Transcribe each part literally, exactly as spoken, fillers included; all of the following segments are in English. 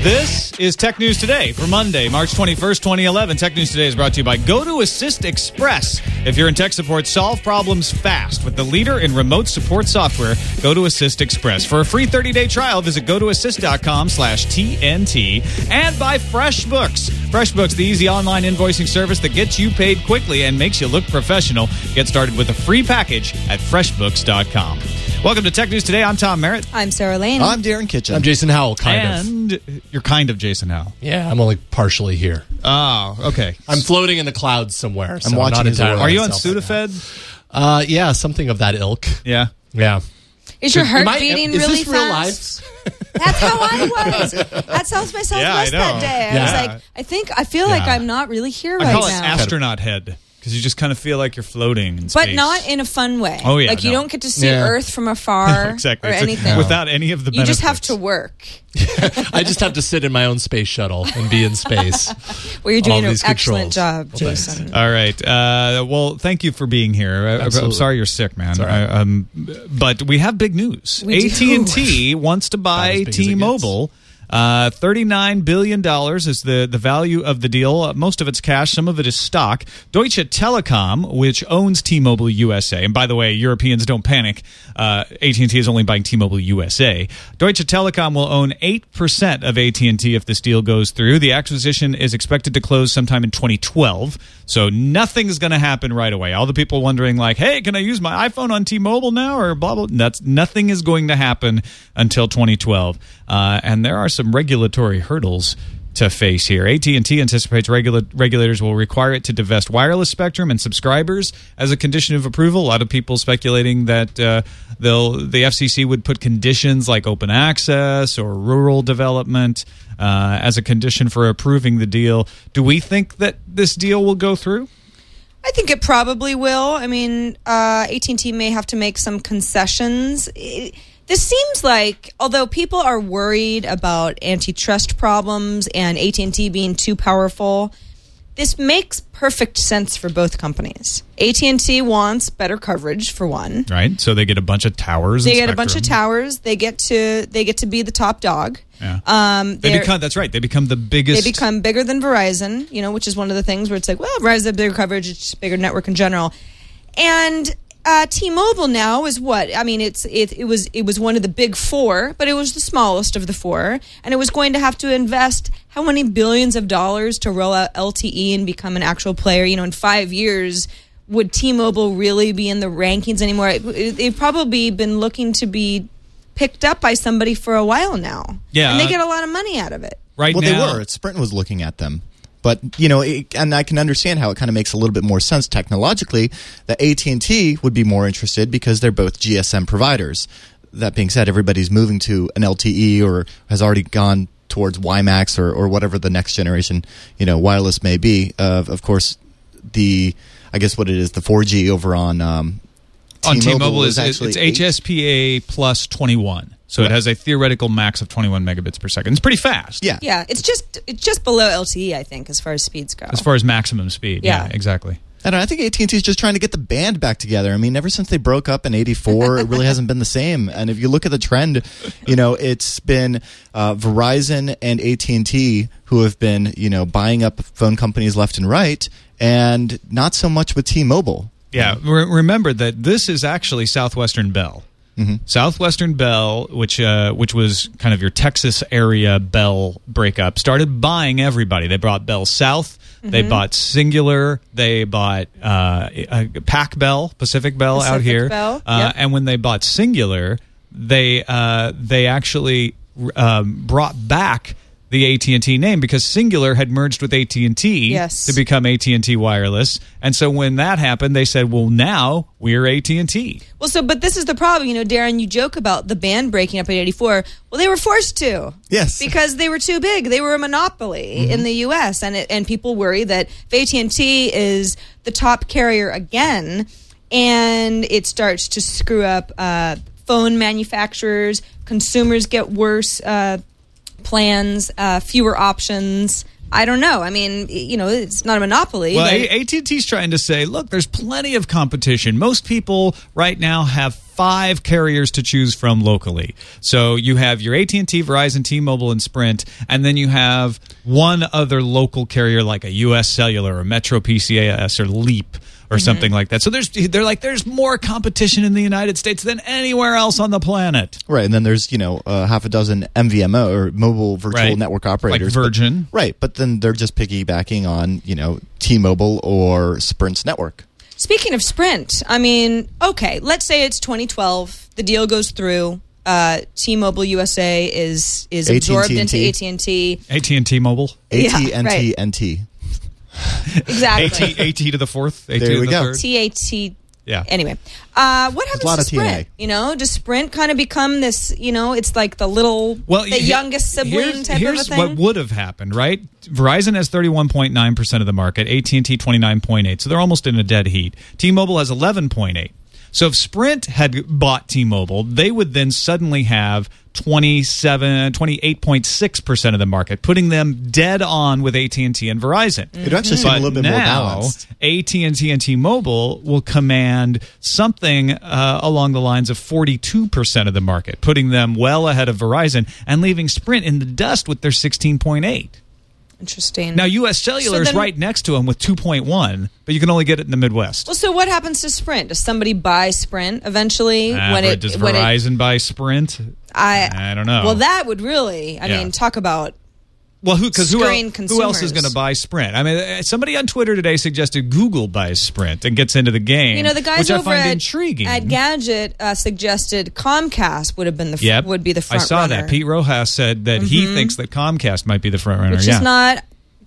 This is Tech News Today for Monday, March twenty-first, twenty eleven. Tech News Today is brought to you by GoToAssist Express. If you're in tech support, solve problems fast with the leader in remote support software, GoToAssist Express. For a free thirty-day trial, visit gotoassist.com slash TNT. And by FreshBooks. FreshBooks, the easy online invoicing service that gets you paid quickly and makes you look professional. Get started with a free package at freshbooks dot com. Welcome to Tech News Today. I'm Tom Merritt. I'm Sarah Lane. I'm Darren Kitchen. I'm Jason Howell, kind and of. And you're kind of Jason Howell. Yeah, I'm only partially here. Oh, okay. I'm floating in the clouds somewhere. I'm so watching his world. Are you on Sudafed? Uh, yeah, something of that ilk. Yeah. Yeah. Is your heart I, beating is really fast? Real life? That's how I was at South by Southwest yeah, I know. that day. I yeah. was like, I think, I feel yeah. like I'm not really here I right now. I call it astronaut head. Because you just kind of feel like you're floating in space. But not in a fun way. Oh, yeah. Like, no. you don't get to see yeah. Earth from afar no, exactly. or it's anything. A, no. Without any of the you benefits. You just have to work. I just have to sit in my own space shuttle and be in space. Well, you're doing an excellent controls. job, well, Jason. All right. Uh, well, thank you for being here. Absolutely. I'm sorry you're sick, man. Right. I, um, but we have big news. We A T and T do. wants to buy T-Mobile. Uh, thirty-nine billion dollars is the, the value of the deal. Uh, most of it's cash. Some of it is stock. Deutsche Telekom, which owns T-Mobile U S A, and by the way, Europeans, don't panic. Uh, A T and T is only buying T-Mobile U S A. Deutsche Telekom will own eight percent of A T and T if this deal goes through. The acquisition is expected to close sometime in twenty twelve, so nothing's going to happen right away. All the people wondering, like, hey, can I use my iPhone on T-Mobile now, or blah, blah, that's, nothing is going to happen until twenty twelve, uh, and there are some regulatory hurdles to face here. A T and T anticipates regula- regulators will require it to divest wireless spectrum and subscribers as a condition of approval. A lot of people speculating that uh, they'll the F C C would put conditions like open access or rural development uh, as a condition for approving the deal. Do we think that this deal will go through? I think it probably will. I mean, uh, A T and T may have to make some concessions. It- This seems like, although people are worried about antitrust problems and A T and T being too powerful, this makes perfect sense for both companies. A T and T wants better coverage, for one. Right, so they get a bunch of towers. They get a bunch of towers. They get to they get to be the top dog. Yeah. Um, they become that's right. They become the biggest. They become bigger than Verizon, you know, which is one of the things where it's like, well, Verizon has bigger coverage, it's just bigger network in general, and. Uh, T-Mobile now is what? I mean, it's it, it was it was one of the big four, but it was the smallest of the four, and it was going to have to invest how many billions of dollars to roll out L T E and become an actual player? You know, in five years, would T-Mobile really be in the rankings anymore? It, it, they've probably been looking to be picked up by somebody for a while now. Yeah, and they get a lot of money out of it. Right. Well, now, they were. Sprint was looking at them. But, you know, it, and I can understand how it kind of makes a little bit more sense technologically that A T and T would be more interested because they're both G S M providers. That being said, everybody's moving to an L T E or has already gone towards WiMAX or, or whatever the next generation, you know, wireless may be. Uh, of course, the, I guess what it is, the four G over on um, T-Mobile. On T-Mobile, is, is it's H S P A plus twenty-one. So right. It has a theoretical max of twenty-one megabits per second. It's pretty fast. Yeah, yeah. It's just it's just below L T E, I think, as far as speeds go. As far as maximum speed. Yeah, yeah exactly. I don't know, I think A T and T is just trying to get the band back together. I mean, ever since they broke up in eighty-four, it really hasn't been the same. And if you look at the trend, you know, it's been uh, Verizon and A T and T who have been, you know, buying up phone companies left and right, and not so much with T-Mobile. Yeah. Re- remember that this is actually Southwestern Bell. Mm-hmm. Southwestern Bell, which uh, which was kind of your Texas area Bell breakup, started buying everybody. They bought Bell South, mm-hmm. they bought Cingular, they bought uh, Pac Bell, Pacific Bell Pacific out here. Bell. Uh, yep. And when they bought Cingular, they uh, they actually um, brought back the A T and T name because Cingular had merged with A T and T yes. to become A T and T Wireless. And so when that happened, they said, well, now we're A T and T. Well, so, but this is the problem. You know, Darren, you joke about the band breaking up at eighty-four. Well, they were forced to. Yes. Because they were too big. They were a monopoly mm-hmm. in the U S. And, it, and people worry that if A T and T is the top carrier again and it starts to screw up uh, phone manufacturers, consumers get worse uh plans, uh, fewer options. I don't know. I mean, you know, it's not a monopoly. Well, a- AT&T's trying to say, look, there's plenty of competition. Most people right now have five carriers to choose from locally. So you have your A T and T, Verizon, T-Mobile, and Sprint, and then you have one other local carrier like a U S. Cellular or Metro P C S or Leap or mm-hmm. something like that. So there's they're like there's more competition in the United States than anywhere else on the planet. Right, and then there's, you know, uh, half a dozen M V M O or mobile virtual right. network operators. Like Virgin. But, right, but then they're just piggybacking on, you know, T-Mobile or Sprint's network. Speaking of Sprint, I mean, okay, let's say it's twenty twelve, the deal goes through, uh, T-Mobile U S A is is absorbed into A T and T. A T and T Mobile. A T and T N T. Exactly. AT, AT to the fourth. AT there to we the go. Third. T A T. Yeah. Anyway, uh, what happens to Sprint? T N A. You know, does Sprint kind of become this, you know, it's like the little, well, the he, youngest sibling here's, type here's of a thing? Here's what would have happened, right? Verizon has thirty-one point nine percent of the market, A T and T twenty-nine point eight percent, so they're almost in a dead heat. T-Mobile has eleven point eight percent. So if Sprint had bought T-Mobile, they would then suddenly have twenty-seven, twenty-eight point six percent of the market, putting them dead on with A T and T and Verizon. It actually seems a little bit now, more balanced. A T and T and T-Mobile will command something uh, along the lines of forty-two percent of the market, putting them well ahead of Verizon and leaving Sprint in the dust with their sixteen point eight percent. Interesting. Now, U S. Cellular so then, is right next to them with two point one, but you can only get it in the Midwest. Well, so what happens to Sprint? Does somebody buy Sprint eventually? Uh, when it, does when Verizon it, buy Sprint? I I don't know. Well, that would really, I yeah. mean, talk about well, who, because who, who else is going to buy Sprint? I mean, somebody on Twitter today suggested Google buys Sprint and gets into the game, you know, the guys which over I find at, intriguing. At Gadget uh, suggested Comcast would have been the fr- yep. would be the front runner. I saw runner. that. Pete Rojas said that mm-hmm. he thinks that Comcast might be the front runner. Which yeah. is not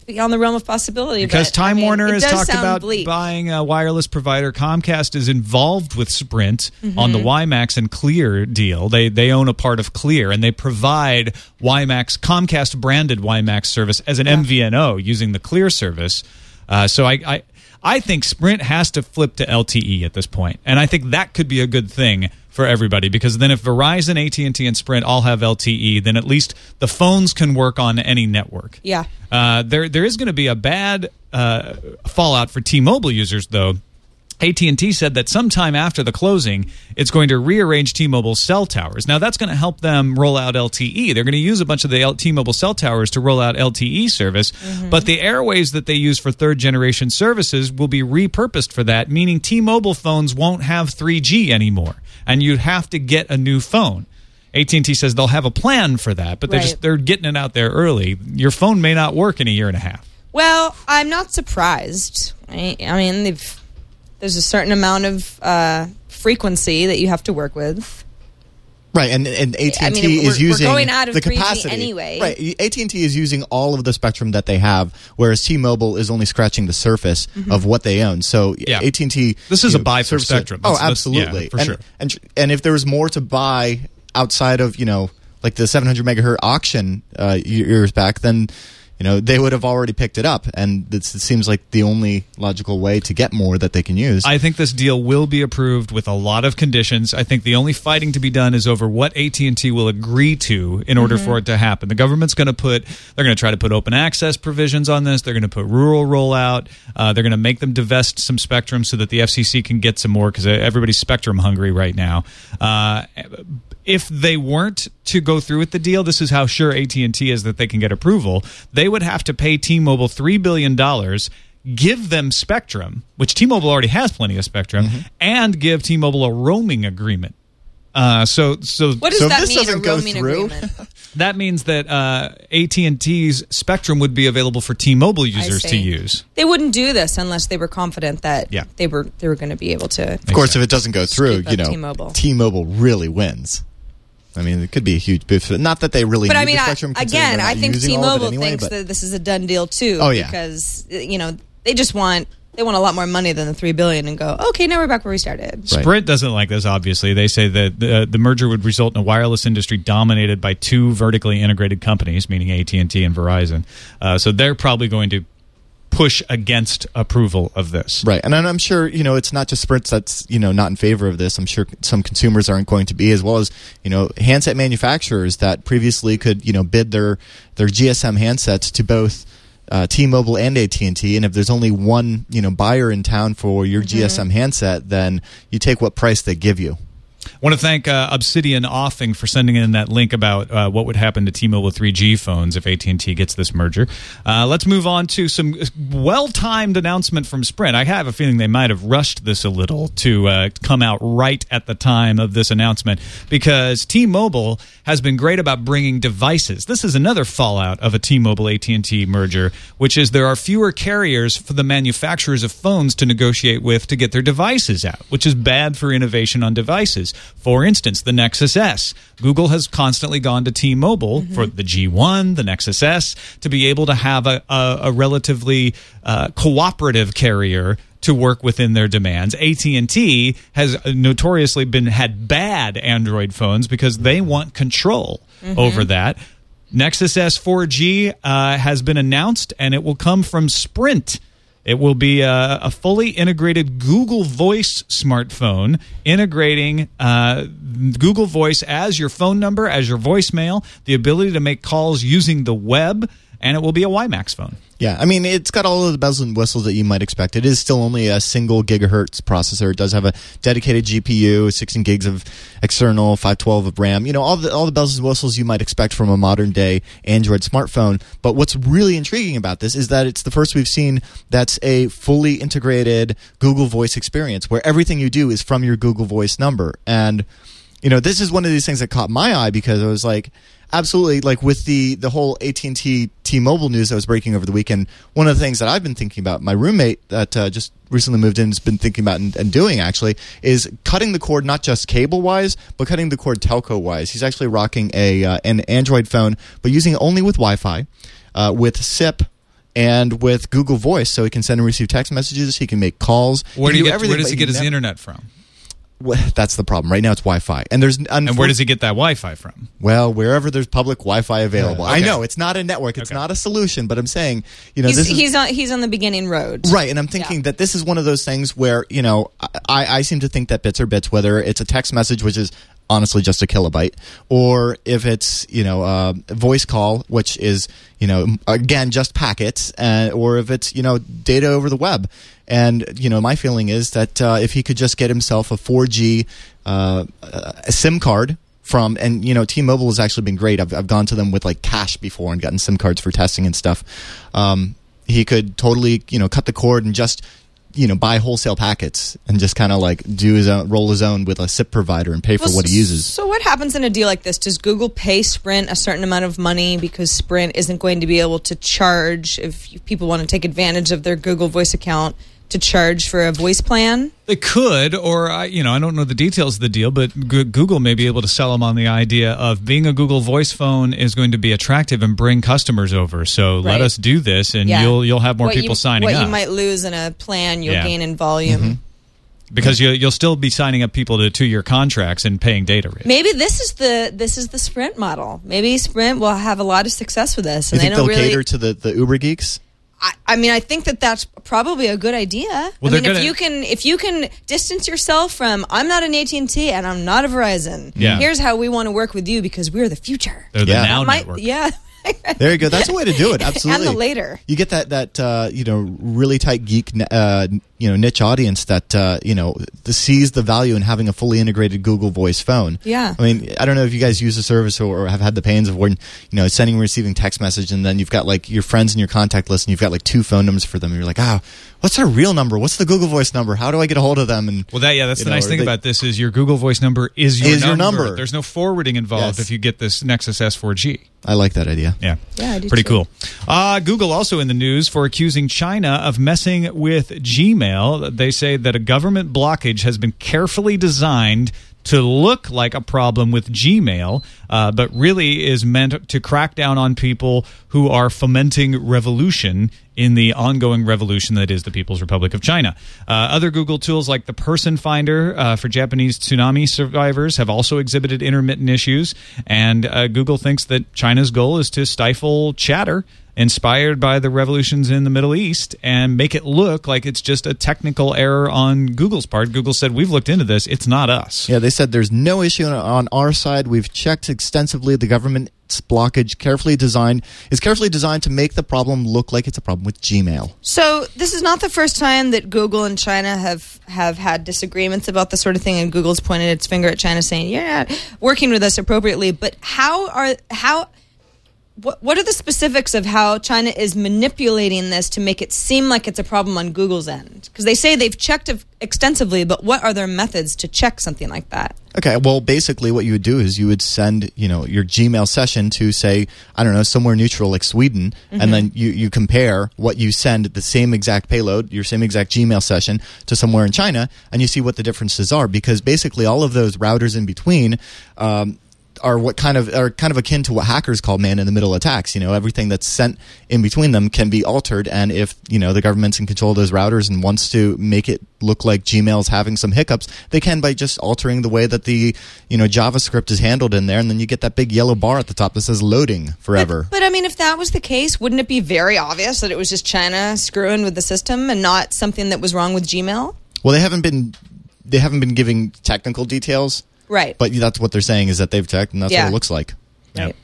beyond the realm of possibility. Because but, Time I mean, Warner has talked about bleak. buying a wireless provider. Comcast is involved with Sprint mm-hmm. on the WiMAX and Clear deal. They they own a part of Clear, and they provide WiMAX, Comcast-branded WiMAX service as an yeah. M V N O using the Clear service. Uh, so I, I, I think Sprint has to flip to L T E at this point, and I think that could be a good thing for everybody, because then if Verizon, A T and T, and Sprint all have L T E, then at least the phones can work on any network. Yeah. Uh, there, there is going to be a bad uh, fallout for T-Mobile users, though. A T and T said that sometime after the closing, it's going to rearrange T-Mobile's cell towers. Now, that's going to help them roll out L T E. They're going to use a bunch of the L- T-Mobile cell towers to roll out L T E service, mm-hmm. but the airwaves that they use for third-generation services will be repurposed for that, meaning T-Mobile phones won't have three G anymore, and you'd have to get a new phone. A T and T says they'll have a plan for that, but they're, right. just, they're getting it out there early. Your phone may not work in a year and a half. Well, I'm not surprised. I, I mean, they've... There's a certain amount of uh, frequency that you have to work with. Right, and, and A T and T I mean, is we're, using we're going out of the capacity. Anyway. Right, A T and T is using all of the spectrum that they have, whereas T-Mobile is only scratching the surface mm-hmm. of what they own. So yeah. A T and T... This is you know, a buy for spectrum. Oh, absolutely. Yeah, for and, sure. And, and if there was more to buy outside of, you know, like the seven hundred megahertz auction uh, years back, then... You know, they would have already picked it up, and it seems like the only logical way to get more that they can use. I think this deal will be approved with a lot of conditions. I think the only fighting to be done is over what A T and T will agree to in order mm-hmm. for it to happen. The government's going to put, they're going to try to put open access provisions on this. They're going to put rural rollout. Uh, they're going to make them divest some spectrum so that the F C C can get some more, because everybody's spectrum hungry right now. Uh, if they weren't to go through with the deal, this is how sure A T and T is that they can get approval. They would have to pay T-Mobile three billion dollars, give them spectrum, which T-Mobile already has plenty of spectrum, mm-hmm. and give T-Mobile a roaming agreement. Uh, so, so what does so that mean? A roaming agreement. That means that uh, A T and T's spectrum would be available for T-Mobile users to use. They wouldn't do this unless they were confident that yeah. they were they were going to be able to. Of course, if it doesn't go through, you know, T-Mobile. T-Mobile really wins. I mean, it could be a huge boost. Not that they really but need I mean, the spectrum. I, again, I think T-Mobile anyway, thinks but... that this is a done deal, too. Oh, yeah. Because, you know, they just want... They want a lot more money than the three billion dollars and go, okay, now we're back where we started. Right. Sprint doesn't like this, obviously. They say that the, the merger would result in a wireless industry dominated by two vertically integrated companies, meaning A T and T and Verizon. Uh, so they're probably going to push against approval of this. Right. And I'm sure, you know, it's not just Sprint that's, you know, not in favor of this. I'm sure some consumers aren't going to be, as well as, you know, handset manufacturers that previously could, you know, bid their, their G S M handsets to both Uh, T-Mobile and A T and T, and if there's only one, you know, buyer in town for your mm-hmm. G S M handset, then you take what price they give you. I want to thank uh, Obsidian Offing for sending in that link about uh, what would happen to T-Mobile three G phones if A T and T gets this merger. Uh, let's move on to some well-timed announcement from Sprint. I have a feeling they might have rushed this a little to uh, come out right at the time of this announcement, because T-Mobile has been great about bringing devices. This is another fallout of a T-Mobile A T and T merger, which is there are fewer carriers for the manufacturers of phones to negotiate with to get their devices out, which is bad for innovation on devices. For instance, the Nexus S. Google has constantly gone to T-Mobile mm-hmm. for the G one, the Nexus S, to be able to have a, a, a relatively uh, cooperative carrier to work within their demands. A T and T has notoriously been had bad Android phones because they want control mm-hmm. over that. Nexus S four G uh, has been announced, and it will come from Sprint. It will be a, a fully integrated Google Voice smartphone, integrating uh, Google Voice as your phone number, as your voicemail, the ability to make calls using the web, and it will be a WiMAX phone. Yeah, I mean, it's got all of the bells and whistles that you might expect. It is still only a single gigahertz processor. It does have a dedicated G P U, sixteen gigs of external, five twelve of RAM. You know, all the all the bells and whistles you might expect from a modern-day Android smartphone. But what's really intriguing about this is that it's the first we've seen that's a fully integrated Google Voice experience where everything you do is from your Google Voice number. And, you know, this is one of these things that caught my eye because I was like... Absolutely, like with the, the whole A T and T T-Mobile news that was breaking over the weekend, one of the things that I've been thinking about, my roommate that uh, just recently moved in has been thinking about and, and doing actually, is cutting the cord not just cable-wise, but cutting the cord telco-wise. He's actually rocking a uh, an Android phone, but using it only with Wi-Fi, uh, with S I P, and with Google Voice, so he can send and receive text messages, he can make calls. Where, do do get, where does he get his never- internet from? That's the problem. Right now it's Wi-Fi. And there's unfor- and where does he get that Wi-Fi from? Well, wherever there's public Wi-Fi available. Yeah, okay. I know, it's not a network. It's okay. Not a solution, but I'm saying, you know, he's, this is... He's on, he's on the beginning road. Right, and I'm thinking yeah. that this is one of those things where, you know, I, I seem to think that bits are bits, whether it's a text message, which is honestly just a kilobyte, or if it's, you know, uh, voice call, which is, you know, again, just packets, uh, or if it's, you know, data over the web. And, you know, my feeling is that uh, if he could just get himself a four G uh, a SIM card from, and, you know, T-Mobile has actually been great. I've, I've gone to them with, like, cash before and gotten SIM cards for testing and stuff. Um, he could totally, you know, cut the cord and just... you know, buy wholesale packets and just kind of like do his own, roll his own with a S I P provider and pay for well, what he uses. So what happens in a deal like this? Does Google pay Sprint a certain amount of money because Sprint isn't going to be able to charge, if people want to take advantage of their Google Voice account, to charge for a voice plan? They could, or, I, you know, I don't know the details of the deal, but G- Google may be able to sell them on the idea of being a Google Voice phone is going to be attractive and bring customers over. So right. let us do this, and yeah. you'll you'll have more what people you, signing what up. What you might lose in a plan, you'll yeah. gain in volume. Mm-hmm. Because you, you'll still be signing up people to two-year contracts and paying data rates. Maybe this is the this is the Sprint model. Maybe Sprint will have a lot of success with this. And you think they don't they'll really... cater to the, the Uber geeks? I, I mean, I think that that's probably a good idea. Well, I mean, gonna... if you can if you can distance yourself from, I'm not an A T and T and I'm not a Verizon. Yeah. Here's how we want to work with you because we're the future. They're the yeah. now might, network. Yeah. There you go. That's a way to do it. Absolutely. And the later. You get that, that uh, you know, really tight geek, uh, you know, niche audience that, uh, you know, sees the value in having a fully integrated Google Voice phone. Yeah. I mean, I don't know if you guys use the service or have had the pains of, when, you know, sending and receiving text message, and then you've got, like, your friends in your contact list, and you've got, like, two phone numbers for them. And you're like, ah, oh, what's their real number? What's the Google Voice number? How do I get a hold of them? And, well, that yeah, that's the know, nice thing they, about this is your Google Voice number is your, is number. your number. There's no forwarding involved yes. if you get this Nexus S four G. I like that idea. Yeah. Yeah, I do Pretty too. cool. Uh, Google also in the news for accusing China of messing with Gmail. They say that a government blockage has been carefully designed to look like a problem with Gmail, uh, but really is meant to crack down on people who are fomenting revolution in the ongoing revolution that is the People's Republic of China. Uh, other Google tools like the Person Finder uh, for Japanese tsunami survivors have also exhibited intermittent issues, and uh, Google thinks that China's goal is to stifle chatter inspired by the revolutions in the Middle East and make it look like it's just a technical error on Google's part. Google said, we've looked into this. It's not us. Yeah, they said there's no issue on our side. We've checked extensively. The government's blockage carefully designed is carefully designed to make the problem look like it's a problem with Gmail. So this is not the first time that Google and China have, have had disagreements about this sort of thing, and Google's pointed its finger at China saying, yeah, working with us appropriately. But how are... how? What what are the specifics of how China is manipulating this to make it seem like it's a problem on Google's end? Because they say they've checked extensively, but what are their methods to check something like that? Okay, well, basically what you would do is you would send, you know, your Gmail session to, say, I don't know, somewhere neutral like Sweden, mm-hmm. and then you, you compare what you send, the same exact payload, your same exact Gmail session, to somewhere in China, and you see what the differences are. Because basically all of those routers in between... Um, are what kind of are kind of akin to what hackers call man-in-the-middle attacks. You know, everything that's sent in between them can be altered, and if, you know, the government's in control of those routers and wants to make it look like Gmail's having some hiccups, they can by just altering the way that the, you know, JavaScript is handled in there, and then you get that big yellow bar at the top that says loading forever. But, but I mean, if that was the case, wouldn't it be very obvious that it was just China screwing with the system and not something that was wrong with Gmail? Well, they haven't been they haven't been giving technical details. Right. But that's what they're saying, is that they've checked, and that's yeah. what it looks like. Right. Yep.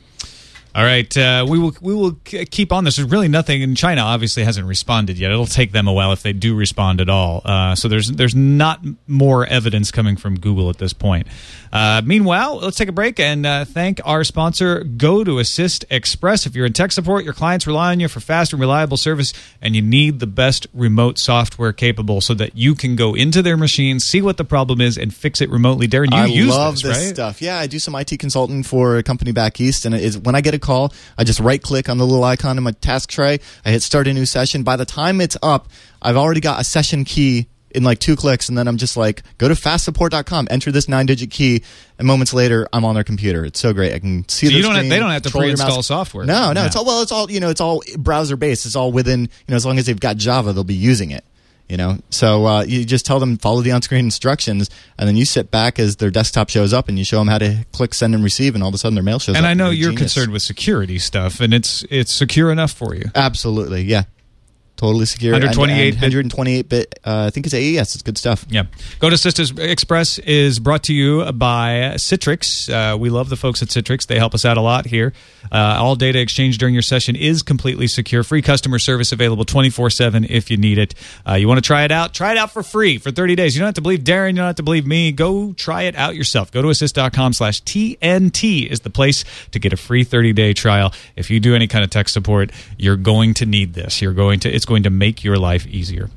All right. Uh, we will we will keep on this. There's really nothing, and China obviously hasn't responded yet. It'll take them a while if they do respond at all. Uh, so there's there's not more evidence coming from Google at this point. Uh, meanwhile, let's take a break and uh, thank our sponsor, GoToAssist Express. If you're in tech support, your clients rely on you for fast and reliable service, and you need the best remote software capable so that you can go into their machine, see what the problem is, and fix it remotely. Darren, you I use love this, this right? stuff. Yeah, I do some I T consulting for a company back east, and it is, when I get a call, I just right-click on the little icon in my task tray. I hit start a new session. By the time it's up, I've already got a session key in like two clicks, and then I'm just like, go to fast support dot com, enter this nine-digit key, and moments later, I'm on their computer. It's so great. I can see so the you don't screen. Have, they don't have to pre-install software. No, no. Yeah. It's all well. It's all you know. It's all browser-based. It's all within, you know, as long as they've got Java, they'll be using it. You know, so uh, you just tell them follow the on-screen instructions, and then you sit back as their desktop shows up, and you show them how to click send and receive, and all of a sudden their mail shows and up. And I know you're genius. Concerned with security stuff, and it's it's secure enough for you. Absolutely, yeah. Totally secure. one twenty-eight bit Uh, I think it's A E S. It's good stuff. Yeah. GoToAssist Express is brought to you by Citrix. Uh, we love the folks at Citrix. They help us out a lot here. Uh, all data exchanged during your session is completely secure. Free customer service available twenty-four seven if you need it. Uh, you want to try it out? Try it out for free for thirty days. You don't have to believe Darren. You don't have to believe me. Go try it out yourself. Go to assist dot com slash T N T is the place to get a free thirty-day trial. If you do any kind of tech support, you're going to need this. You're going to... It's going to make your life easier.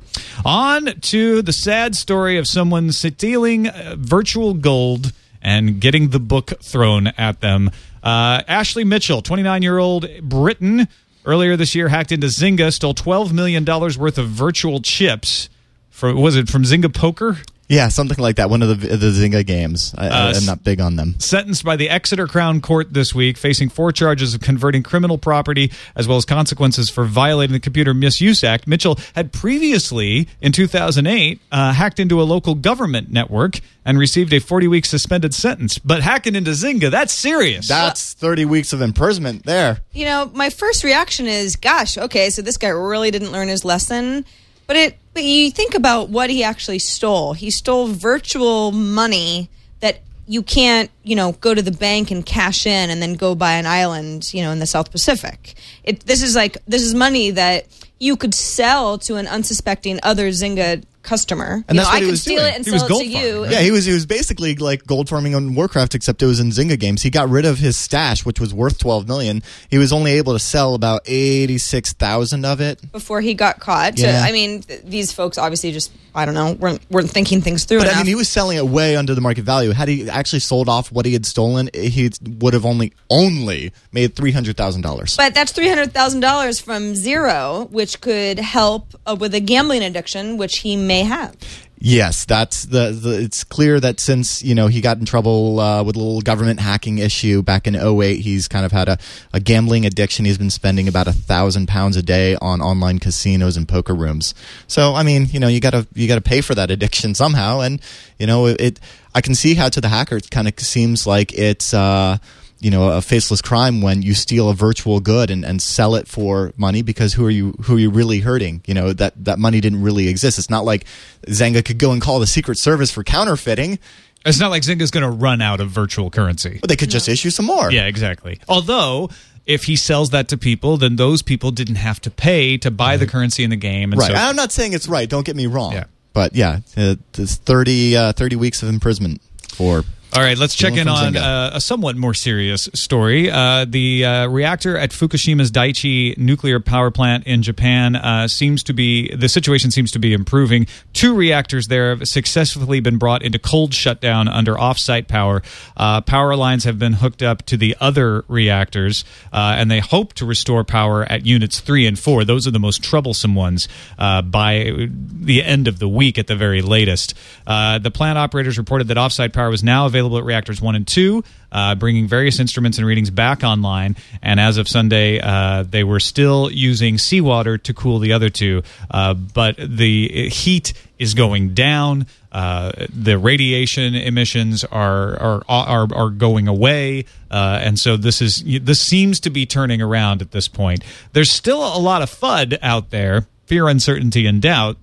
On to the sad story of someone stealing virtual gold and getting the book thrown at them. Uh, Ashley Mitchell, twenty-nine-year-old Briton, earlier this year hacked into Zynga, stole twelve million dollars worth of virtual chips. From, was it from Zynga Poker? Yeah, something like that. One of the the Zynga games. I, uh, I'm not big on them. Sentenced by the Exeter Crown Court this week, facing four charges of converting criminal property as well as consequences for violating the Computer Misuse Act. Mitchell had previously, in two thousand eight, uh, hacked into a local government network and received a forty-week suspended sentence. But hacking into Zynga, that's serious. That's thirty weeks of imprisonment there. You know, my first reaction is, gosh, okay, so this guy really didn't learn his lesson. But it, but you think about what he actually stole. He stole virtual money that you can't, you know, go to the bank and cash in and then go buy an island, you know, in the South Pacific. It, this is like this is money that you could sell to an unsuspecting other Zynga customer. And you that's know, what I he could was steal doing. It and he sell it to you. Right? Yeah, he was he was basically like gold farming on Warcraft, except it was in Zynga games. He got rid of his stash, which was worth twelve million dollars. He was only able to sell about eighty-six thousand of it before he got caught. Yeah. So, I mean, th- these folks obviously just I don't know weren't weren't thinking things through. But enough. I mean, he was selling it way under the market value. Had he actually sold off what he had stolen, he would have only only made three hundred thousand dollars. But that's three hundred thousand dollars from zero, which could help uh, with a gambling addiction, which he may have. Yes, that's the, the it's clear that since, you know, he got in trouble uh, with a little government hacking issue back in oh eight, he's kind of had a, a gambling addiction. He's been spending about a thousand pounds a day on online casinos and poker rooms. So, I mean, you know, you gotta you gotta pay for that addiction somehow, and you know, it. it I can see how to the hacker it kind of seems like it's. Uh, you know, a faceless crime when you steal a virtual good and, and sell it for money, because who are you who are you really hurting? You know, that, that money didn't really exist. It's not like Zynga could go and call the Secret Service for counterfeiting. It's not like Zynga's going to run out of virtual currency. But they could no. just issue some more. Yeah, exactly. Although, if he sells that to people, then those people didn't have to pay to buy right. the currency in the game. And right. So- I'm not saying it's right. Don't get me wrong. Yeah. But yeah, uh, there's thirty, uh, thirty weeks of imprisonment for... All right, let's check in on uh, a somewhat more serious story. Uh, the uh, reactor at Fukushima's Daiichi nuclear power plant in Japan uh, seems to be, the situation seems to be improving. Two reactors there have successfully been brought into cold shutdown under off-site power. Uh, power lines have been hooked up to the other reactors, uh, and they hope to restore power at units three and four. Those are the most troublesome ones uh, by the end of the week at the very latest. Uh, the plant operators reported that off-site power was now available Available at reactors one and two, uh, bringing various instruments and readings back online. And as of Sunday, uh, they were still using seawater to cool the other two, uh, but the heat is going down. Uh, the radiation emissions are are are, are going away, uh, and so this is this seems to be turning around at this point. There's still a lot of F U D out there, fear, uncertainty, and doubt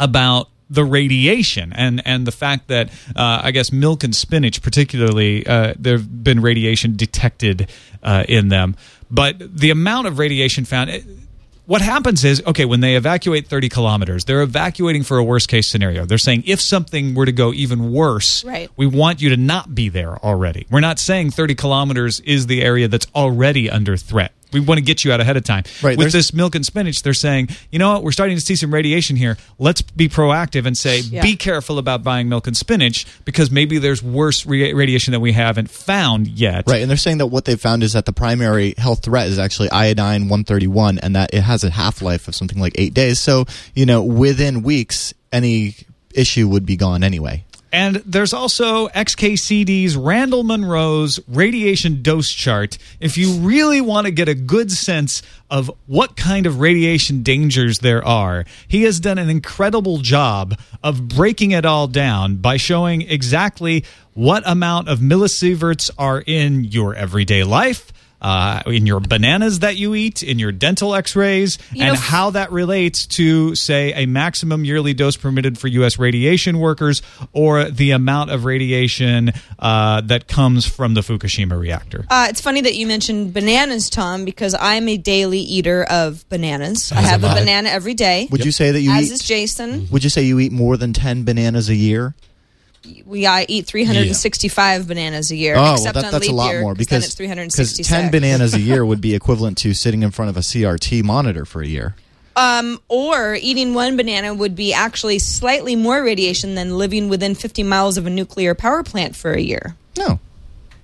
about the radiation and, and the fact that, uh, I guess, milk and spinach particularly, uh, there have been radiation detected uh, in them. But the amount of radiation found... It, what happens is, okay, when they evacuate thirty kilometers, they're evacuating for a worst-case scenario. They're saying if something were to go even worse, right. we want you to not be there already. We're not saying thirty kilometers is the area that's already under threat. We want to get you out ahead of time. Right, with this milk and spinach, they're saying, you know what, we're starting to see some radiation here. Let's be proactive and say, yeah. be careful about buying milk and spinach, because maybe there's worse re- radiation that we haven't found yet. Right, and they're saying that what they've found is that the primary health threat is actually iodine one thirty-one, and that it has a half-life of something like eight days. So, you know, within weeks, any issue would be gone anyway. And there's also X K C D's Randall Munroe's radiation dose chart. If you really want to get a good sense of what kind of radiation dangers there are, he has done an incredible job of breaking it all down by showing exactly what amount of millisieverts are in your everyday life, Uh, in your bananas that you eat, in your dental x-rays, you and know, how that relates to, say, a maximum yearly dose permitted for U S radiation workers, or the amount of radiation uh, that comes from the Fukushima reactor. Uh, it's funny that you mentioned bananas, Tom, because I'm a daily eater of bananas. As I have a I. banana every day. Would yep. you say that you As eat, is Jason. Would you say you eat more than ten bananas a year? We I eat three hundred sixty-five yeah. bananas a year. Oh, except well, that, that's on leap a lot year, more because it's three hundred sixty-six. ten bananas a year would be equivalent to sitting in front of a C R T monitor for a year. Um, or eating one banana would be actually slightly more radiation than living within fifty miles of a nuclear power plant for a year. No.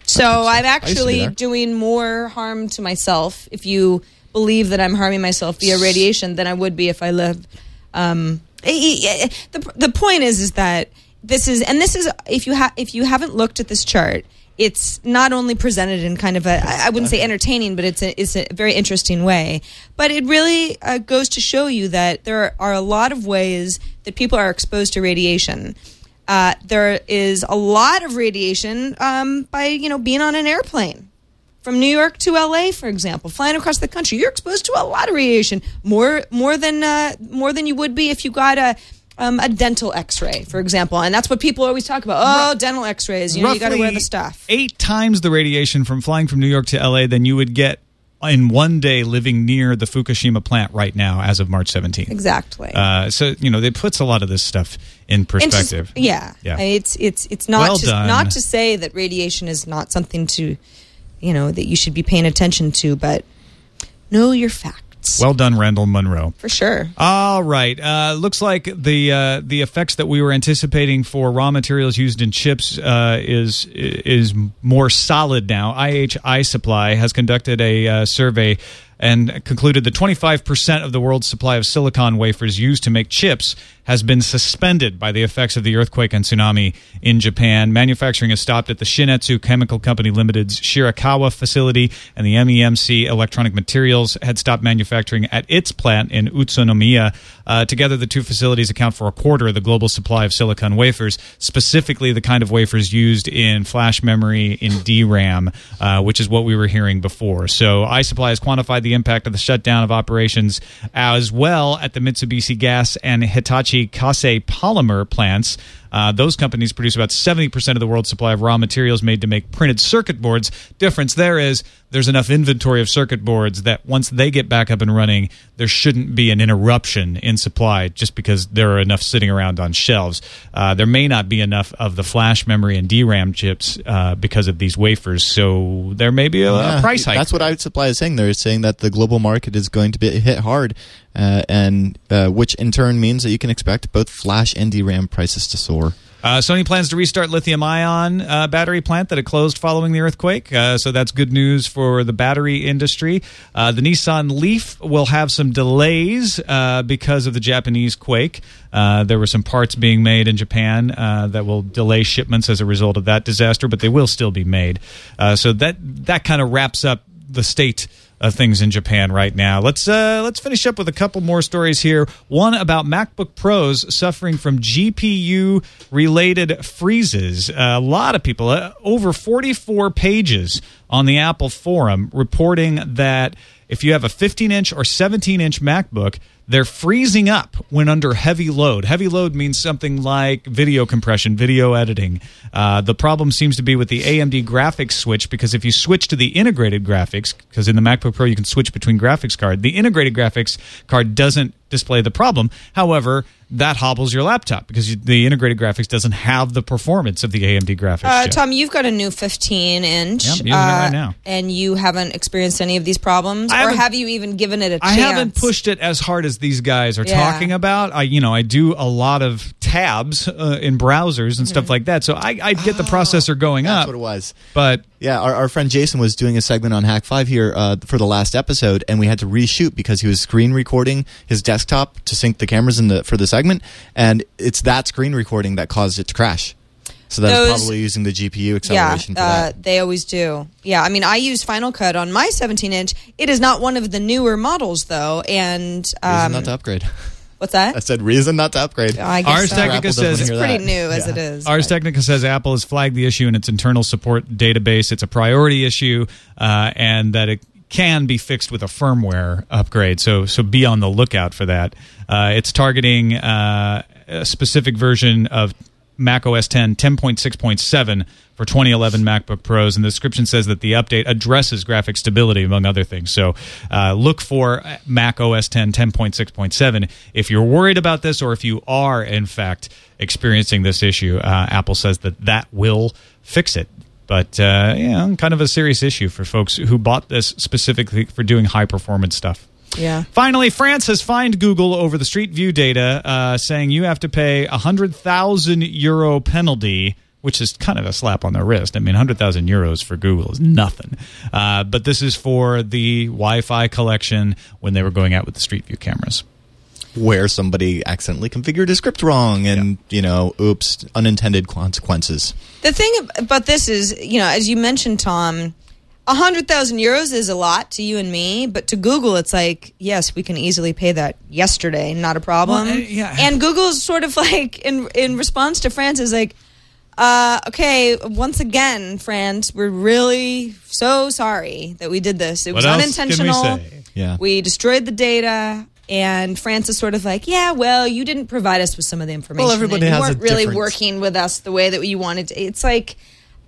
So I'm actually doing more harm to myself, if you believe that I'm harming myself via radiation, than I would be if I lived. Um, the the point is is that. This is, and this is, if you ha- if you haven't looked at this chart, it's not only presented in kind of a, I wouldn't say entertaining, but it's a, it's a very interesting way. But it really uh, goes to show you that there are a lot of ways that people are exposed to radiation. Uh, there is a lot of radiation um, by, you know, being on an airplane. From New York to L A, for example, flying across the country, you're exposed to a lot of radiation, more more than uh, more than you would be if you got a, Um, a dental x-ray, for example. And that's what people always talk about. Oh, dental x-rays. You know, you got to wear the stuff. Eight times the radiation from flying from New York to L A than you would get in one day living near the Fukushima plant right now as of March seventeenth. Exactly. Uh, so, you know, it puts a lot of this stuff in perspective. Just, yeah. yeah. I mean, it's it's it's not well to, not to say that radiation is not something to, you know, that you should be paying attention to, but know your facts. Well done, Randall Munroe. For sure. All right. Uh, looks like the uh, the effects that we were anticipating for raw materials used in chips uh, is is more solid now. I H I Supply has conducted a uh, survey and concluded that twenty-five percent of the world's supply of silicon wafers used to make chips has been suspended by the effects of the earthquake and tsunami in Japan. Manufacturing has stopped at the Shinetsu Chemical Company Limited's Shirakawa facility, and the M E M C Electronic Materials had stopped manufacturing at its plant in Utsunomiya. Uh, together, the two facilities account for a quarter of the global supply of silicon wafers, specifically the kind of wafers used in flash memory in D RAM, uh, which is what we were hearing before. So iSupply has quantified the impact of the shutdown of operations as well at the Mitsubishi Gas and Hitachi Kase Polymer plants. Uh, those companies produce about seventy percent of the world's supply of raw materials made to make printed circuit boards. Difference there is there's enough inventory of circuit boards that once they get back up and running, there shouldn't be an interruption in supply just because there are enough sitting around on shelves. Uh, there may not be enough of the flash memory and D RAM chips uh, because of these wafers, so there may be a, yeah, a price hike. That's what iSupply is saying. They're saying that the global market is going to be hit hard, uh, and uh, which in turn means that you can expect both flash and D RAM prices to soar. Uh, Sony plans to restart lithium-ion uh, battery plant that had closed following the earthquake, uh, so that's good news for the battery industry. Uh, the Nissan Leaf will have some delays uh, because of the Japanese quake. Uh, there were some parts being made in Japan uh, that will delay shipments as a result of that disaster, but they will still be made. Uh, so that that kind of wraps up the state of things in Japan right now. Let's uh, let's finish up with a couple more stories here. One about MacBook Pros suffering from G P U-related freezes. Uh, a lot of people, uh, over forty-four pages on the Apple forum, reporting that if you have a fifteen-inch or seventeen-inch MacBook, they're freezing up when under heavy load. Heavy load means something like video compression, video editing. Uh, the problem seems to be with the A M D graphics switch, because if you switch to the integrated graphics, because in the MacBook Pro you can switch between graphics card, the integrated graphics card doesn't display the problem. However, that hobbles your laptop because you, the integrated graphics doesn't have the performance of the A M D graphics. Uh, Tom, you've got a new fifteen-inch. Yep, using uh, it right now. And you haven't experienced any of these problems? I or have you even given it a chance? I haven't pushed it as hard as these guys are yeah. talking about. I, you know, I do a lot of tabs uh, in browsers and mm-hmm. stuff like that, so I, I get oh, the processor going that's up. That's what it was. But yeah, our, our friend Jason was doing a segment on Hack five here uh, for the last episode, and we had to reshoot because he was screen recording his desktop to sync the cameras in the for the segment, and it's that screen recording that caused it to crash. So that's probably using the G P U acceleration yeah, uh, for that. They always do. Yeah, I mean, I use Final Cut on my seventeen-inch. It is not one of the newer models, though, and Um, reason not to upgrade. What's that? I said reason not to upgrade. Oh, I guess Ars so. Technica says it's pretty that. new yeah. as it is. Ars right. Technica says Apple has flagged the issue in its internal support database. It's a priority issue, uh, and that it can be fixed with a firmware upgrade. So so be on the lookout for that. Uh, it's targeting uh, a specific version of Mac O S X, ten point six point seven for twenty eleven MacBook Pros, and the description says that the update addresses graphic stability, among other things. So uh, look for Mac O S X, ten point six point seven. If you're worried about this, or if you are, in fact, experiencing this issue, uh, Apple says that that will fix it. But, uh, yeah, kind of a serious issue for folks who bought this specifically for doing high-performance stuff. Yeah. Finally, France has fined Google over the Street View data, uh, saying you have to pay a one hundred thousand euro penalty, which is kind of a slap on the wrist. I mean, one hundred thousand euros for Google is nothing. Uh, but this is for the Wi-Fi collection when they were going out with the Street View cameras, where somebody accidentally configured a script wrong and, yeah. you know, oops, unintended consequences. The thing about this is, you know, as you mentioned, Tom, one hundred thousand euros is a lot to you and me, but to Google, it's like, yes, we can easily pay that yesterday, not a problem. Well, uh, yeah. And Google's sort of like, in in response to France, is like, uh, okay, once again, France, we're really so sorry that we did this. It was unintentional. What else can we say? Yeah. We destroyed the data. And France is sort of like, yeah, well, you didn't provide us with some of the information. Well, everybody has a difference. You weren't really working with us the way that you wanted to. It's like,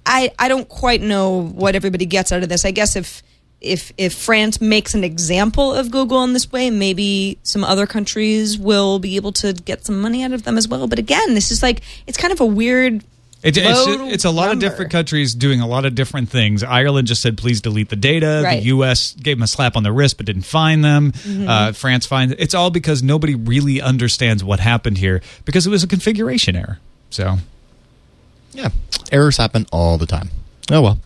I, I don't quite know what everybody gets out of this. I guess if if if France makes an example of Google in this way, maybe some other countries will be able to get some money out of them as well. But again, this is like, it's kind of a weird It, it's, it's a lot number. of different countries doing a lot of different things. Ireland just said, please delete the data. Right. The U S gave them a slap on the wrist but didn't fine them. Mm-hmm. Uh, France fined. It's all because nobody really understands what happened here because it was a configuration error. So, yeah, errors happen all the time. Oh, well.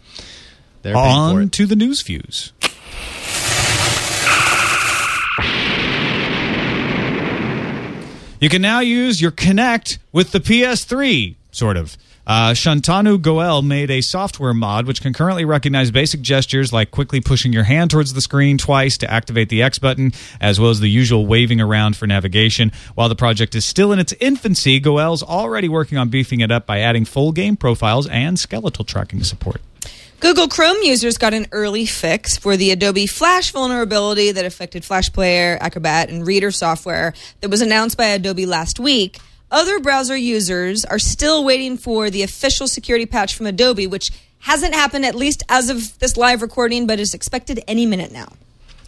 They're on for it. To the news views. You can now use your Kinect with the P S three, sort of. Uh, Shantanu Goel made a software mod which can currently recognize basic gestures like quickly pushing your hand towards the screen twice to activate the X button, as well as the usual waving around for navigation. While the project is still in its infancy, Goel's already working on beefing it up by adding full game profiles and skeletal tracking support. Google Chrome users got an early fix for the Adobe Flash vulnerability that affected Flash Player, Acrobat, and Reader software that was announced by Adobe last week. Other browser users are still waiting for the official security patch from Adobe, which hasn't happened, at least as of this live recording, but is expected any minute now.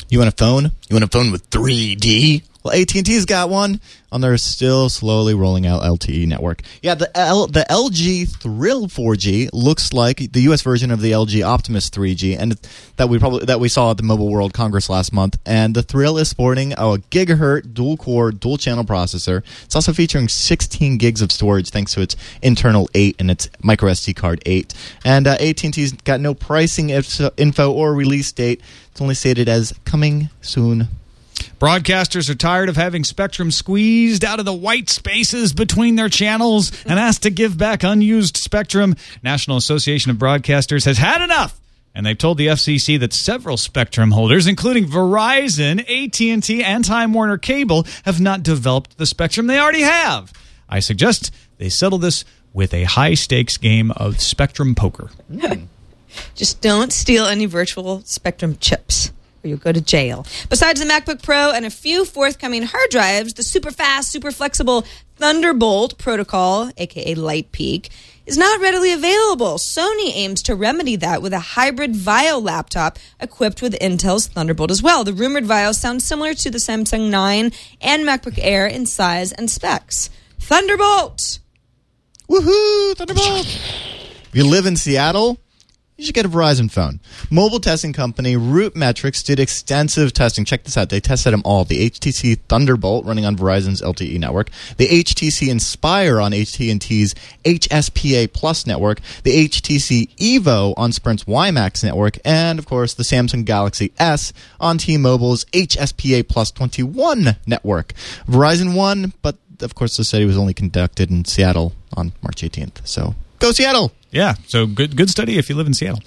You want a phone? You want a phone with three D? Well, A T and T's got one, and they're still slowly rolling out L T E network. Yeah, the L, the L G Thrill four G looks like the U S version of the L G Optimus three G, and that we probably that we saw at the Mobile World Congress last month. And the Thrill is sporting a gigahertz dual-core, dual-channel processor. It's also featuring sixteen gigs of storage, thanks to its internal eight and its microSD card eight. And uh, A T and T's got no pricing info or release date. It's only stated as coming soon. Broadcasters are tired of having spectrum squeezed out of the white spaces between their channels and asked to give back unused spectrum. National Association of Broadcasters has had enough, and they've told the F C C that several spectrum holders, including Verizon, A T and T, and Time Warner Cable, have not developed the spectrum they already have. I suggest they settle this with a high-stakes game of spectrum poker. Mm. Just don't steal any virtual spectrum chips, or you'll go to jail. Besides the MacBook Pro and a few forthcoming hard drives, the super-fast, super-flexible Thunderbolt protocol, a k a. Lightpeak, is not readily available. Sony aims to remedy that with a hybrid Vio laptop equipped with Intel's Thunderbolt as well. The rumored Vio sounds similar to the Samsung nine and MacBook Air in size and specs. Thunderbolt! Woohoo! Thunderbolt! If you live in Seattle, you should get a Verizon phone. Mobile testing company RootMetrics did extensive testing. Check this out. They tested them all. The H T C Thunderbolt running on Verizon's L T E network. The H T C Inspire on A T and T's H S P A Plus network. The H T C Evo on Sprint's WiMAX network. And, of course, the Samsung Galaxy S on T-Mobile's H S P A Plus twenty-one network. Verizon won, but, of course, the study was only conducted in Seattle on March eighteenth. So, go Seattle! Yeah, so good good study if you live in Seattle.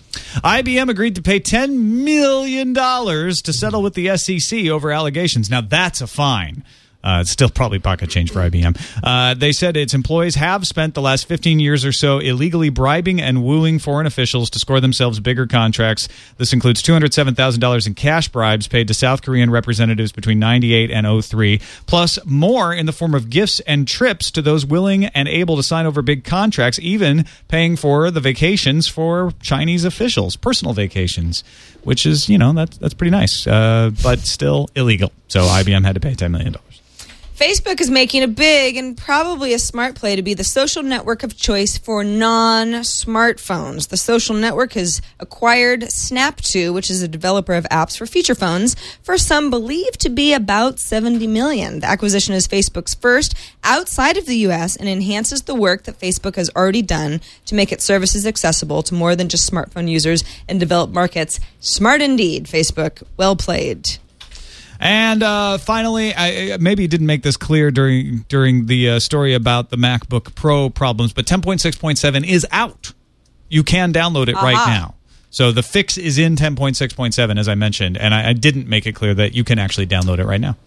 I B M agreed to pay ten million dollars to settle with the S E C over allegations. Now, that's a fine. Uh, it's still probably pocket change for I B M. Uh, they said its employees have spent the last fifteen years or so illegally bribing and wooing foreign officials to score themselves bigger contracts. This includes two hundred seven thousand dollars in cash bribes paid to South Korean representatives between ninety-eight and oh three, plus more in the form of gifts and trips to those willing and able to sign over big contracts, even paying for the vacations for Chinese officials, personal vacations, which is, you know, that's, that's pretty nice, uh, but still illegal. So I B M had to pay ten million dollars. Facebook is making a big and probably a smart play to be the social network of choice for non-smartphones. The social network has acquired Snap two, which is a developer of apps for feature phones, for some believed to be about seventy million dollars. The acquisition is Facebook's first outside of the U S and enhances the work that Facebook has already done to make its services accessible to more than just smartphone users in developed markets. Smart indeed, Facebook. Well played. And uh, finally, I, maybe you didn't make this clear during during the uh, story about the MacBook Pro problems, but ten point six point seven is out. You can download it uh-huh. right now. So the fix is in ten point six point seven, as I mentioned, and I, I didn't make it clear that you can actually download it right now.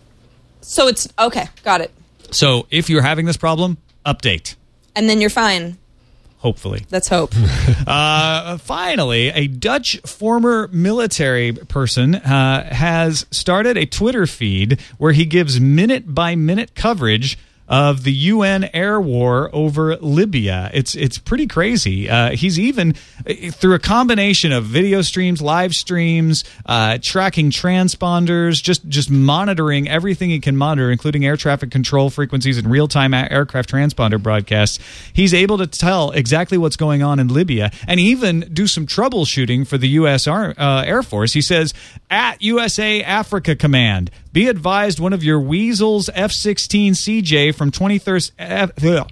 So it's okay. Got it. So if you're having this problem, update. And then you're fine. Hopefully. Let's hope. uh, finally, a Dutch former military person uh, has started a Twitter feed where he gives minute-by-minute coverage of the U N air war over Libya. It's it's pretty crazy. Uh, he's even, through a combination of video streams, live streams, uh, tracking transponders, just, just monitoring everything he can monitor, including air traffic control frequencies and real-time aircraft transponder broadcasts. He's able to tell exactly what's going on in Libya and even do some troubleshooting for the U S Ar- uh, Air Force. He says, at U S A Africa Command, be advised one of your Weasel's F sixteen C J from twenty-third,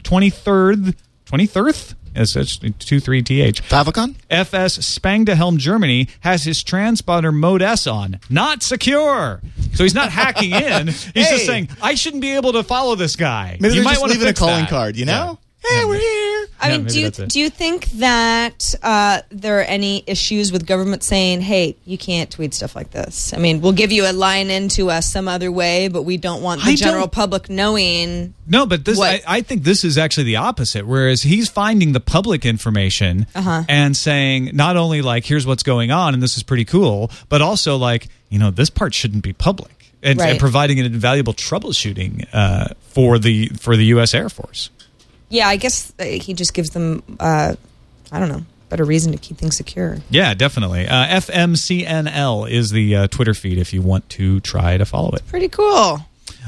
twenty-third, twenty-third, S H two three T H. Favicon? F S Spangdahelm, Germany, has his transponder mode S on. Not secure. So he's not hacking in. He's hey. just saying, I shouldn't be able to follow this guy. Maybe you might want to leave a calling that. card, you know? Yeah. Hey, yeah, we're here. I yeah, mean, do you, do you think that uh, there are any issues with government saying, hey, you can't tweet stuff like this? I mean, we'll give you a line into us some other way, but we don't want the I general public knowing. No, but this I, I think this is actually the opposite, whereas he's finding the public information uh-huh. and saying not only like, here's what's going on and this is pretty cool, but also like, you know, this part shouldn't be public. And, right. and providing an invaluable troubleshooting uh, for the for the U S. Air Force. Yeah, I guess he just gives them, uh, I don't know, better reason to keep things secure. Yeah, definitely. Uh, F M C N L is the uh, Twitter feed if you want to try to follow it. Pretty cool.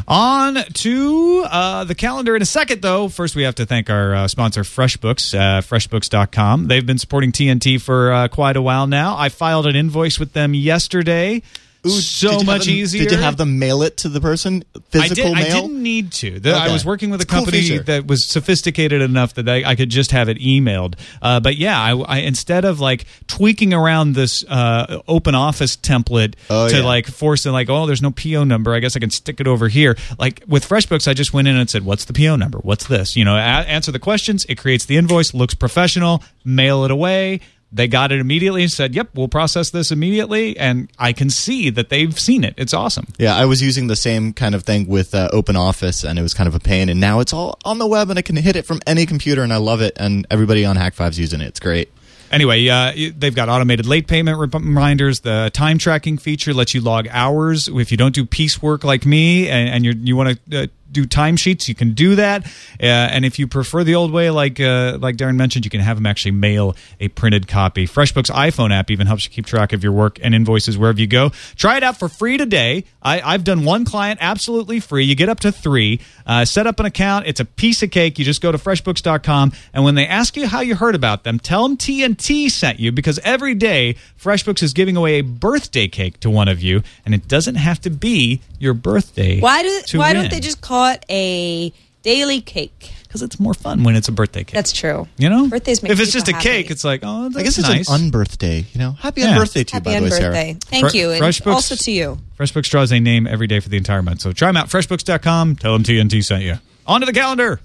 On to uh, the calendar in a second, though. First, we have to thank our uh, sponsor, FreshBooks, uh, FreshBooks dot com. They've been supporting T N T for uh, quite a while now. I filed an invoice with them yesterday. Ooh, so much them, easier. Did you have them mail it to the person? Physical I did, mail? I didn't need to. The, okay. I was working with a it's company cool that was sophisticated enough that I, I could just have it emailed. Uh, but yeah, I, I, instead of like tweaking around this uh, open office template oh, to yeah. like force it, like, oh, there's no P O number. I guess I can stick it over here. Like with FreshBooks, I just went in and said, what's the P O number? What's this? You know, a- answer the questions. It creates the invoice. Looks professional. Mail it away. They got it immediately and said, yep, we'll process this immediately. And I can see that they've seen it. It's awesome. Yeah, I was using the same kind of thing with uh, Open Office, and it was kind of a pain. And now it's all on the web, and I can hit it from any computer, and I love it. And everybody on Hack five's using it. It's great. Anyway, uh, they've got automated late payment reminders. The time tracking feature lets you log hours. If you don't do piecework like me and, and you're, you want to uh, do timesheets, you can do that. Uh, and if you prefer the old way, like uh, like Darren mentioned, you can have them actually mail a printed copy. FreshBooks iPhone app even helps you keep track of your work and invoices wherever you go. Try it out for free today. I, I've done one client absolutely free. You get up to three. Uh, set up an account. It's a piece of cake. You just go to FreshBooks dot com, and when they ask you how you heard about them, tell them T N T sent you, because every day FreshBooks is giving away a birthday cake to one of you, and it doesn't have to be your birthday. Why do Why win. don't they just call a daily cake? Because it's more fun when it's a birthday cake. That's true. You know? Birthdays make If it's just a happy. cake, it's like, oh, that's I guess it's nice. An unbirthday, you know? Happy yeah. unbirthday to you, by the way, Sarah. Happy unbirthday. Thank Fre- you. And FreshBooks, also to you. FreshBooks draws a name every day for the entire month. So try them out. FreshBooks dot com. Tell them T N T sent you. On to the calendar.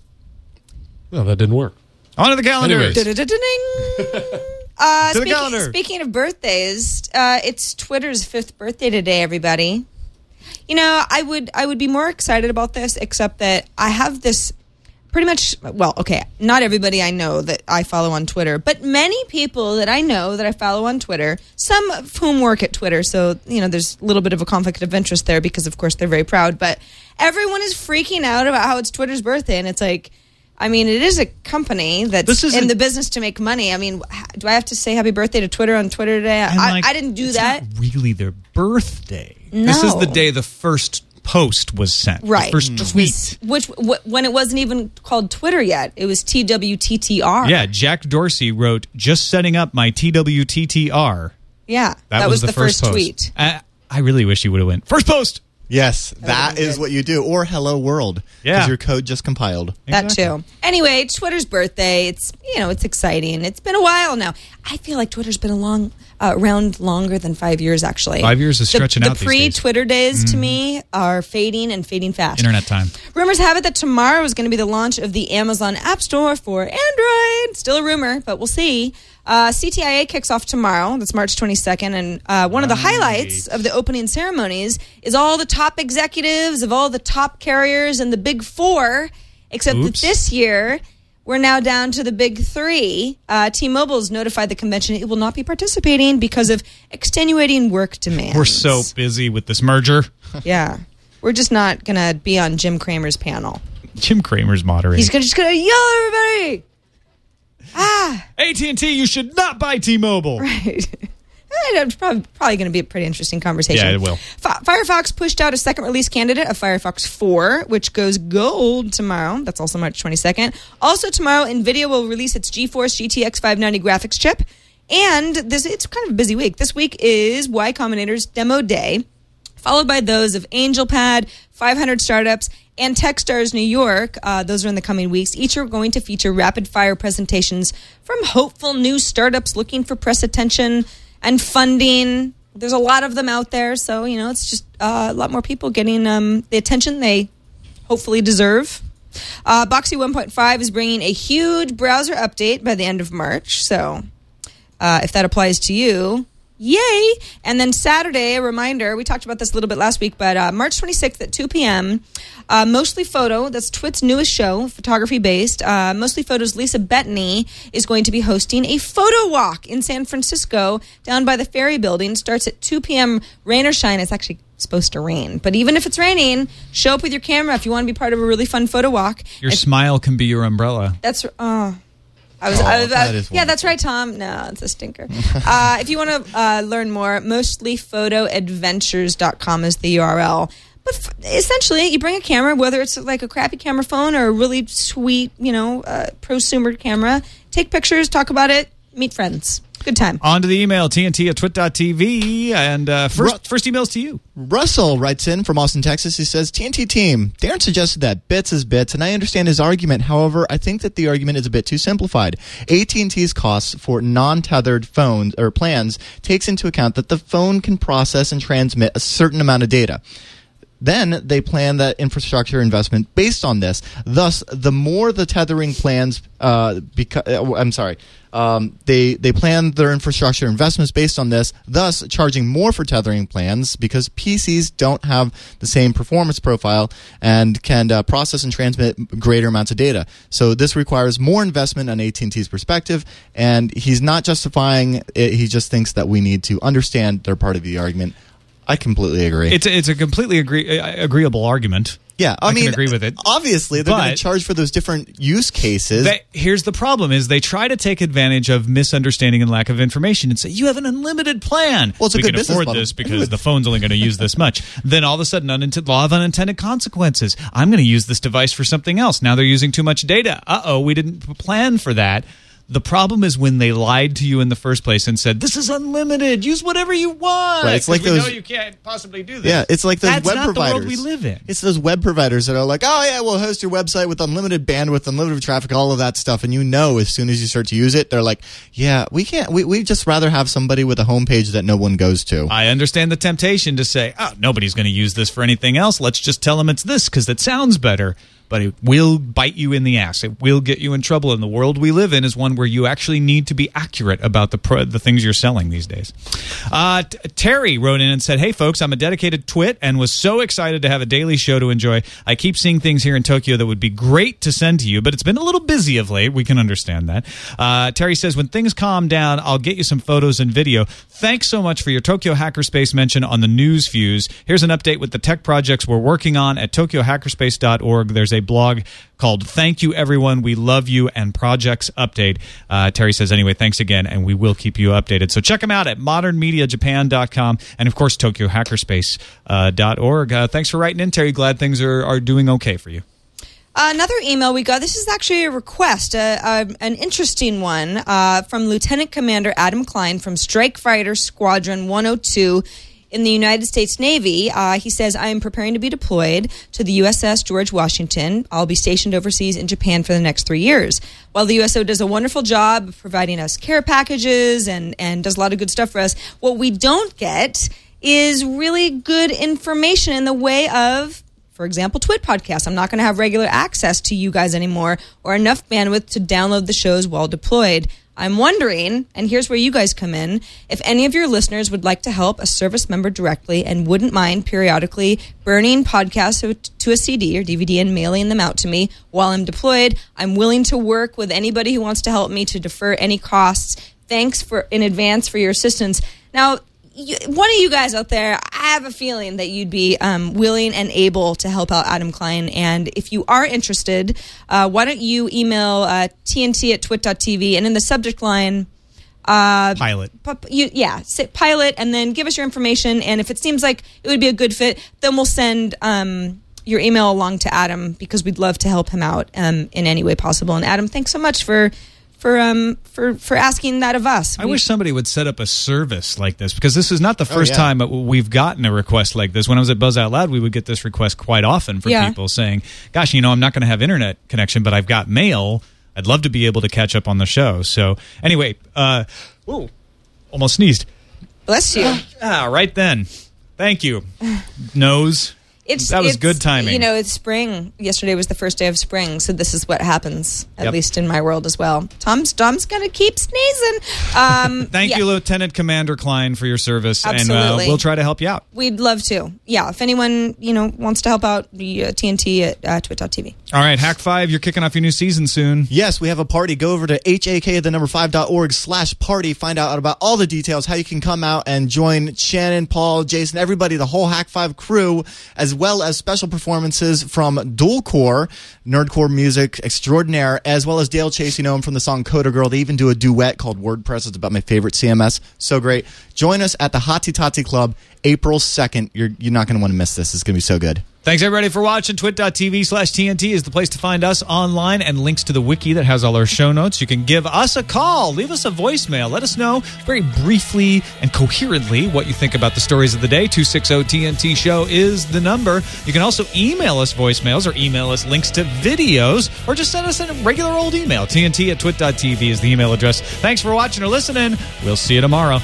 Well, that didn't work. On to the calendar. uh, to speaking, the calendar. Speaking of birthdays, uh, it's Twitter's fifth birthday today, everybody. You know, I would I would be more excited about this, except that I have this pretty much, well, okay, not everybody I know that I follow on Twitter, but many people that I know that I follow on Twitter, some of whom work at Twitter, so, you know, there's a little bit of a conflict of interest there because, of course, they're very proud, but everyone is freaking out about how it's Twitter's birthday, and it's like, I mean, it is a company that's in the business to make money. I mean, do I have to say happy birthday to Twitter on Twitter today? I, like, I didn't do it's that. It's not really their birthday. No. This is the day the first post was sent. Right. The first mm. tweet. Which, which, when it wasn't even called Twitter yet, it was T W T T R. Yeah, Jack Dorsey wrote, just setting up my T W T T R. Yeah, that, that was, was the, the first, first tweet. I, I really wish you would have went, first post! Yes, that, that is good. What you do. Or hello world. Yeah. Because your code just compiled. Exactly. That too. Anyway, Twitter's birthday. It's, you know, it's exciting. It's been a while now. I feel like Twitter's been a long, uh, around longer than five years, actually. Five years is stretching the, out the these days. The pre-Twitter days, mm. to me, are fading and fading fast. Internet time. Rumors have it that tomorrow is going to be the launch of the Amazon App Store for Android. Still a rumor, but we'll see. Uh, C T I A kicks off tomorrow. That's March twenty-second. And uh, one right. of the highlights of the opening ceremonies is all the top executives of all the top carriers and the big four, except Oops. that this year we're now down to the big three. Uh, T-Mobile's notified the convention it will not be participating because of extenuating work demands. We're so busy with this merger. Yeah. We're just not going to be on Jim Cramer's panel. Jim Cramer's moderating. He's gonna, just going to yell at everybody. Ah, A T and T, you should not buy T-Mobile. Right. It's probably, probably going to be a pretty interesting conversation. Yeah, it will. F- Firefox pushed out a second release candidate of Firefox four, which goes gold tomorrow. That's also March twenty-second. Also tomorrow, NVIDIA will release its GeForce G T X five ninety graphics chip. And this it's kind of a busy week. This week is Y Combinator's demo day. followed by those of AngelPad, five hundred Startups, and Techstars New York. Uh, those are in the coming weeks. Each are going to feature rapid-fire presentations from hopeful new startups looking for press attention and funding. There's a lot of them out there, so, you know, it's just uh, a lot more people getting um, the attention they hopefully deserve. Uh, Boxy one point five is bringing a huge browser update by the end of March, so uh, if that applies to you, yay! And then Saturday, a reminder, we talked about this a little bit last week, but uh, March twenty-sixth at two p.m., uh, Mostly Photo, that's Twit's newest show, photography-based. Uh, Mostly Photo's Lisa Bettany is going to be hosting a photo walk in San Francisco down by the Ferry Building. Starts at two p.m., rain or shine. It's actually supposed to rain. But even if it's raining, show up with your camera if you want to be part of a really fun photo walk. Your and smile can be your umbrella. That's... Uh, I was, oh, I was, I was that yeah, that's right, Tom. No, it's a stinker. uh, if you want to uh, learn more, mostly photo adventures dot com is the U R L. But f- essentially, you bring a camera, whether it's like a crappy camera phone or a really sweet, you know, uh, prosumer camera. Take pictures, talk about it, meet friends. Good time. On to the email, T N T at twit dot t v. And uh, first, Ru- first emails to you. Russell writes in from Austin, Texas. He says, T N T team, Darren suggested that bits is bits, and I understand his argument. However, I think that the argument is a bit too simplified. A T and T's costs for non-tethered phones or plans takes into account that the phone can process and transmit a certain amount of data. Then they plan that infrastructure investment based on this. Thus, the more the tethering plans, uh, beca- I'm sorry, um, they they plan their infrastructure investments based on this. Thus, charging more for tethering plans because P Cs don't have the same performance profile and can uh, process and transmit greater amounts of data. So this requires more investment on A T and T's perspective. And he's not justifying it. He just thinks that we need to understand their part of the argument. I completely agree. It's a, it's a completely agree, agreeable argument. Yeah, I, I mean, can agree with it. Obviously, they're going to charge for those different use cases. They, here's the problem: is they try to take advantage of misunderstanding and lack of information and say you have an unlimited plan. Well, it's a we good business model. We can afford this because the phone's only going to use this much. Then all of a sudden, unintended law of unintended consequences. I'm going to use this device for something else. Now they're using too much data. Uh oh, we didn't plan for that. The problem is when they lied to you in the first place and said, this is unlimited, use whatever you want. Right, it's like those, we know you can't possibly do this. Yeah, it's like those That's web providers. That's not the world we live in. It's those web providers that are like, oh, yeah, we'll host your website with unlimited bandwidth, unlimited traffic, all of that stuff. And you know as soon as you start to use it, they're like, yeah, we can't. We, we'd just rather have somebody with a homepage that no one goes to. I understand the temptation to say, oh, nobody's going to use this for anything else. Let's just tell them it's this because it sounds better. But it will bite you in the ass. It will get you in trouble. And the world we live in is one where you actually need to be accurate about the pro- the things you're selling these days. Uh, t- Terry wrote in and said, hey, folks, I'm a dedicated twit and was so excited to have a daily show to enjoy. I keep seeing things here in Tokyo that would be great to send to you, but it's been a little busy of late. We can understand that. Uh, Terry says, when things calm down, I'll get you some photos and video. Thanks so much for your Tokyo Hackerspace mention on the News Fuse. Here's an update with the tech projects we're working on at tokyo hackerspace dot org. There's a blog called Thank You Everyone, We Love You, and Projects Update. Uh, Terry says, anyway, thanks again, and we will keep you updated. So check them out at modern media japan dot com and, of course, tokyo hackerspace dot org. Uh, thanks for writing in, Terry. Glad things are, are doing okay for you. Uh, another email we got, this is actually a request, uh, uh, an interesting one, uh, from Lieutenant Commander Adam Klein from Strike Fighter Squadron one oh two in the United States Navy. Uh, he says, I am preparing to be deployed to the U S S George Washington. I'll be stationed overseas in Japan for the next three years. While the U S O does a wonderful job of providing us care packages and, and does a lot of good stuff for us, what we don't get is really good information in the way of, for example, Twit Podcast. I'm not going to have regular access to you guys anymore or enough bandwidth to download the shows while deployed. I'm wondering, and here's where you guys come in, if any of your listeners would like to help a service member directly and wouldn't mind periodically burning podcasts to a C D or D V D and mailing them out to me while I'm deployed. I'm willing to work with anybody who wants to help me to defer any costs. Thanks for in advance for your assistance. Now, you, one of you guys out there, I have a feeling that you'd be um, willing and able to help out Adam Klein. And if you are interested, uh, why don't you email uh, T N T at twit dot t v and in the subject line... Uh, pilot. P- you, yeah, sit pilot and then give us your information. And if it seems like it would be a good fit, then we'll send... Um, your email along to Adam because we'd love to help him out um, in any way possible. And Adam, thanks so much for for um for, for asking that of us. I we- wish somebody would set up a service like this, because this is not the first oh, yeah. time we've gotten a request like this. When I was at Buzz Out Loud, we would get this request quite often from yeah. people saying, gosh, you know, I'm not going to have internet connection, but I've got mail. I'd love to be able to catch up on the show. So anyway, uh, ooh, almost sneezed. Bless you. Ah, right then. Thank you. Nose. It's, that was it's, good timing. You know, it's spring. Yesterday was the first day of spring, so this is what happens, at yep. least in my world as well. Tom's Dom's going to keep sneezing. Um, Thank yeah. you, Lieutenant Commander Klein, for your service. Absolutely. And uh, we'll try to help you out. We'd love to. Yeah, if anyone, you know, wants to help out, the uh, T N T at uh, twit dot t v. All right, Hack five, you're kicking off your new season soon. Yes, we have a party. Go over to hack the number five dot org slash party. Find out about all the details, how you can come out and join Shannon, Paul, Jason, everybody, the whole Hack five crew, as as well as special performances from Dual Core, Nerdcore Music Extraordinaire, as well as Dale Chase, you know him from the song Coder Girl. They even do a duet called WordPress. It's about my favorite C M S. So great. Join us at the Hotty Totty Club April second. You're, you're not going to want to miss this. It's going to be so good. Thanks, everybody, for watching. twit dot t v slash T N T is the place to find us online, and links to the wiki that has all our show notes. You can give us a call. Leave us a voicemail. Let us know very briefly and coherently what you think about the stories of the day. two six zero T N T show is the number. You can also email us voicemails or email us links to videos, or just send us a regular old email. T N T at twit dot t v is the email address. Thanks for watching or listening. We'll see you tomorrow.